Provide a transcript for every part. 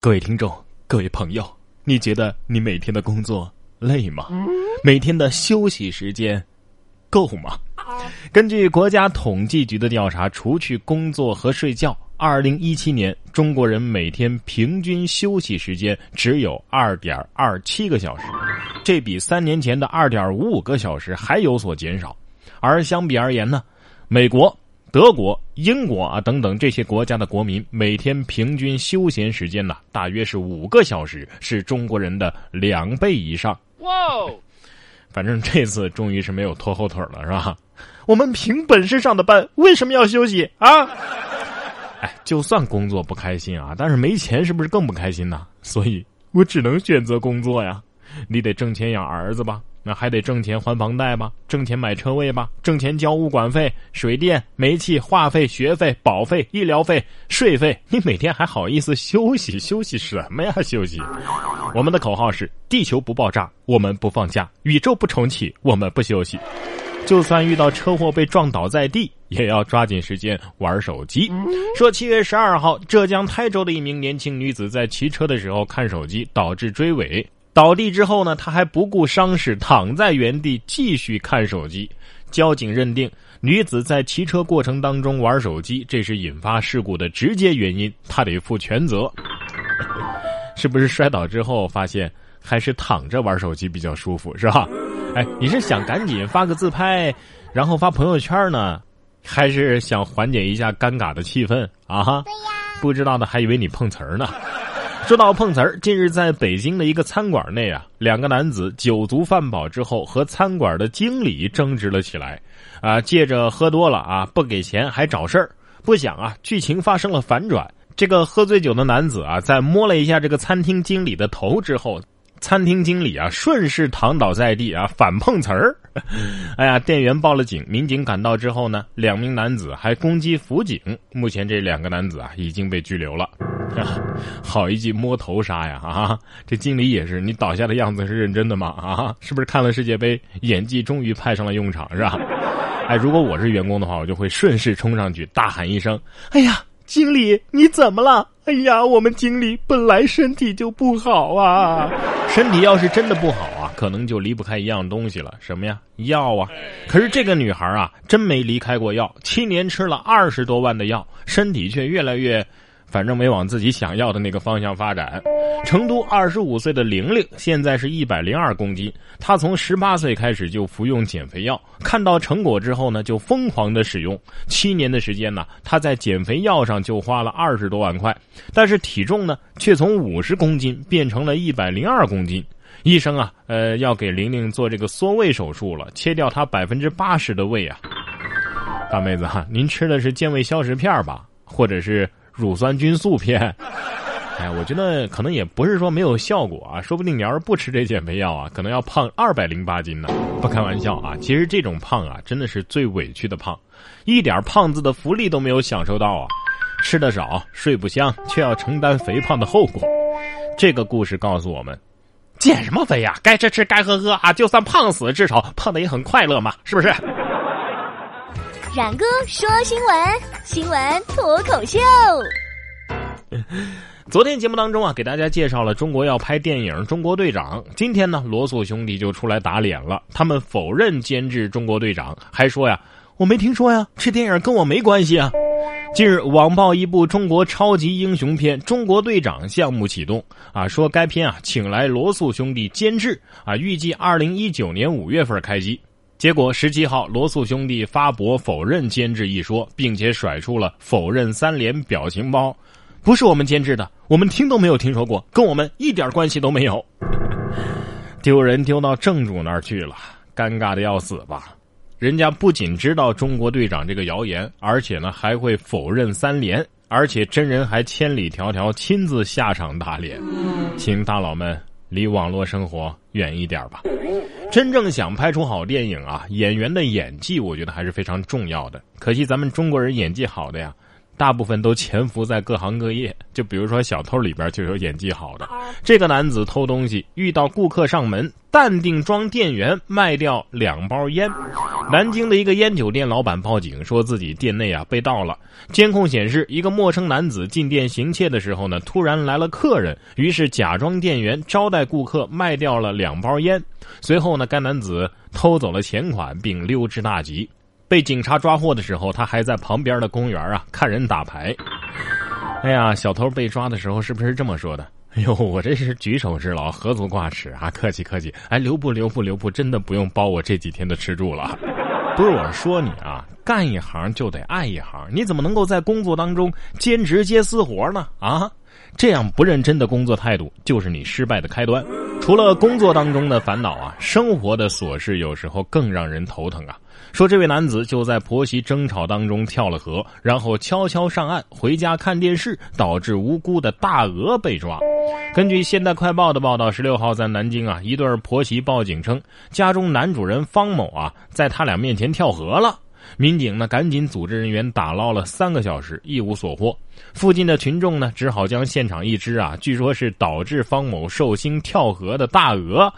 各位听众，各位朋友，你觉得你每天的工作累吗？每天的休息时间够吗？根据国家统计局的调查，除去工作和睡觉，2017年中国人每天平均休息时间只有 2.27 个小时，这比3年前的 2.55 个小时还有所减少。而相比而言呢，美国、德国、英国等等这些国家的国民每天平均休闲时间呢，大约是5个小时，是中国人的2倍以上。哇，反正这次终于是没有拖后腿了，是吧？我们凭本事上的班，为什么要休息啊？哎，就算工作不开心啊，但是没钱是不是更不开心呢？所以我只能选择工作呀。你得挣钱养儿子吧，那还得挣钱还房贷吧，挣钱买车位吧，挣钱交物管费、水电、煤气、话费、学费、保费、医疗费、税费，你每天还好意思休息？休息什么呀？休息！我们的口号是：地球不爆炸，我们不放假；宇宙不重启，我们不休息。就算遇到车祸被撞倒在地，也要抓紧时间玩手机。说7月12号，浙江台州的一名年轻女子在骑车的时候看手机，导致追尾。倒地之后呢，他还不顾伤势躺在原地继续看手机。交警认定女子在骑车过程当中玩手机，这是引发事故的直接原因，她得负全责。是不是摔倒之后发现还是躺着玩手机比较舒服，是吧？哎，你是想赶紧发个自拍然后发朋友圈呢，还是想缓解一下尴尬的气氛啊？对呀，不知道的还以为你碰瓷儿呢。说到碰瓷儿，近日在北京的一个餐馆内啊，2个男子酒足饭饱之后和餐馆的经理争执了起来，借着喝多了不给钱还找事儿。不想剧情发生了反转，这个喝醉酒的男子在摸了一下这个餐厅经理的头之后，餐厅经理顺势躺倒在地反碰瓷儿。哎呀，店员报了警，民警赶到之后呢，2名男子还攻击辅警，目前这2个男子已经被拘留了。好一记摸头杀呀！这经理也是，你倒下的样子是认真的吗？是不是看了世界杯，演技终于派上了用场，是吧？哎，如果我是员工的话，我就会顺势冲上去大喊一声：“哎呀，经理你怎么了？哎呀，我们经理本来身体就不好啊！”身体要是真的不好可能就离不开一样东西了，什么呀？药啊！可是这个女孩真没离开过药，7年吃了20多万的药，身体却越来越……反正没往自己想要的那个方向发展。成都25岁的玲玲现在是102公斤，她从18岁开始就服用减肥药，看到成果之后呢，就疯狂的使用。7年的时间呢，她在减肥药上就花了20多万块，但是体重呢，却从50公斤变成了102公斤。医生要给玲玲做这个缩胃手术了，切掉她80%的胃啊！大妹子您吃的是健胃消食片吧，或者是乳酸菌素片？哎，我觉得可能也不是说没有效果说不定你要是不吃这减肥药可能要胖208斤呢。不开玩笑其实这种胖真的是最委屈的胖，一点胖子的福利都没有享受到啊，吃得少睡不香，却要承担肥胖的后果。这个故事告诉我们，减什么肥呀？该吃吃，该喝喝就算胖死，至少胖得也很快乐嘛，是不是？冉哥说新闻脱口秀。昨天节目当中给大家介绍了中国要拍电影《中国队长》，今天呢，罗素兄弟就出来打脸了，他们否认监制《中国队长》，还说呀，我没听说呀，这电影跟我没关系啊。近日网曝一部中国超级英雄片《中国队长》项目启动说该片请来罗素兄弟监制预计2019年5月份开机。结果17号，罗素兄弟发博否认监制一说，并且甩出了否认3连表情包，不是我们监制的，我们听都没有听说过，跟我们一点关系都没有。丢人丢到正主那儿去了，尴尬的要死吧。人家不仅知道中国队长这个谣言，而且呢还会否认3连，而且真人还千里迢迢亲自下场打脸。请大佬们离网络生活远一点吧。真正想拍出好电影演员的演技我觉得还是非常重要的。可惜咱们中国人演技好的呀，大部分都潜伏在各行各业，就比如说小偷里边就有演技好的。这个男子偷东西，遇到顾客上门，淡定装店员，卖掉2包烟。南京的一个烟酒店老板报警说自己店内被盗了。监控显示，一个陌生男子进店行窃的时候呢，突然来了客人，于是假装店员招待顾客，卖掉了2包烟。随后呢，该男子偷走了钱款并溜之大吉。被警察抓获的时候，他还在旁边的公园看人打牌。哎呀，小偷被抓的时候是不是这么说的？哎呦，我这是举手之劳，何足挂齿啊！客气客气，哎，留步，真的不用包我这几天的吃住了。不是我说你啊，干一行就得爱一行，你怎么能够在工作当中兼职接私活呢？啊，这样不认真的工作态度就是你失败的开端。除了工作当中的烦恼啊，生活的琐事有时候更让人头疼啊。说这位男子就在婆媳争吵当中跳了河，然后悄悄上岸回家看电视，导致无辜的大鹅被抓。根据现代快报的报道，16号在南京一对婆媳报警称，家中男主人方某在他俩面前跳河了。民警呢赶紧组织人员打捞了3个小时，一无所获。附近的群众呢只好将现场一只据说是导致方某寿星跳河的大鹅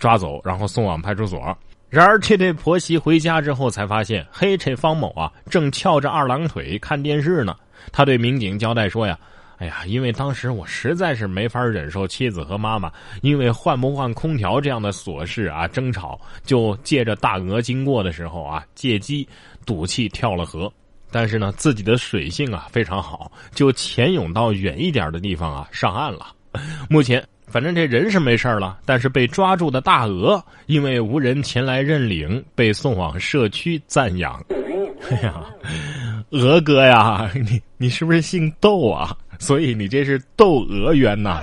抓走，然后送往派出所。然而这对婆媳回家之后才发现，嘿，这方某正翘着2郎腿看电视呢。他对民警交代说呀，哎呀，因为当时我实在是没法忍受妻子和妈妈因为换不换空调这样的琐事争吵，就借着大鹅经过的时候借机赌气跳了河。但是呢，自己的水性非常好，就潜泳到远一点的地方上岸了。目前反正这人是没事了，但是被抓住的大鹅因为无人前来认领，被送往社区暂养。哎呀，鹅哥呀，你是不是姓窦啊？所以你这是窦娥冤呐，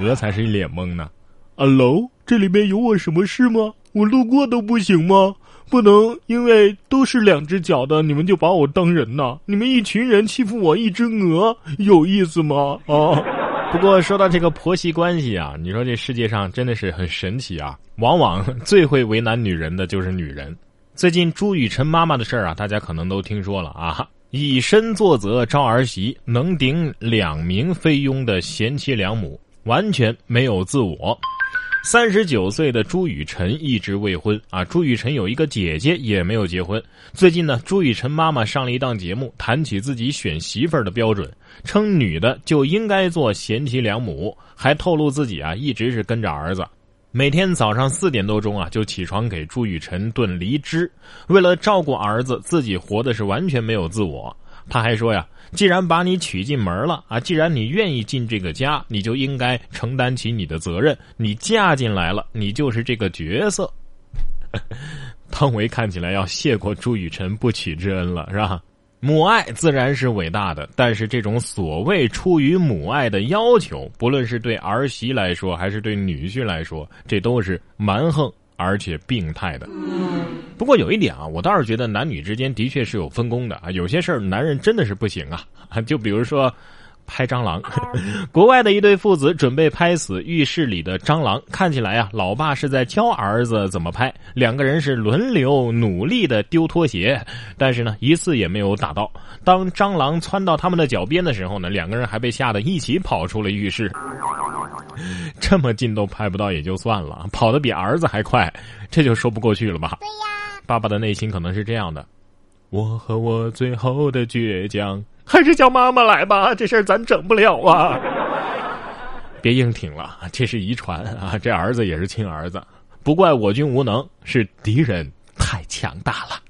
鹅才是一脸懵呢。Hello， 这里面有我什么事吗？我路过都不行吗？不能因为都是2只脚的，你们就把我当人呐？你们一群人欺负我一只鹅，有意思吗？啊！不过说到这个婆媳关系你说这世界上真的是很神奇往往最会为难女人的就是女人。最近朱雨辰妈妈的事儿大家可能都听说了以身作则招儿媳，能顶2名菲佣的贤妻良母，完全没有自我。39岁的朱雨辰一直未婚朱雨辰有一个姐姐也没有结婚。最近呢，朱雨辰妈妈上了一档节目，谈起自己选媳妇儿的标准，称女的就应该做贤妻良母，还透露自己一直是跟着儿子。每天早上4点多钟就起床给朱雨辰炖梨汁，为了照顾儿子，自己活的是完全没有自我。他还说呀，既然把你娶进门了既然你愿意进这个家，你就应该承担起你的责任，你嫁进来了，你就是这个角色。汤唯看起来要谢过朱雨辰不娶之恩了，是吧？母爱自然是伟大的，但是这种所谓出于母爱的要求，不论是对儿媳来说还是对女婿来说，这都是蛮横而且病态的。不过有一点我倒是觉得男女之间的确是有分工的有些事儿男人真的是不行就比如说拍蟑螂。国外的一对父子准备拍死浴室里的蟑螂，看起来老爸是在教儿子怎么拍，2个人是轮流努力的丢拖鞋，但是呢一次也没有打到。当蟑螂窜到他们的脚边的时候呢，2个人还被吓得一起跑出了浴室。这么近都拍不到也就算了，跑得比儿子还快，这就说不过去了吧？对呀，爸爸的内心可能是这样的，我和我最后的倔强，还是叫妈妈来吧，这事儿咱整不了啊。别硬挺了，这是遗传这儿子也是亲儿子，不怪我军无能，是敌人太强大了。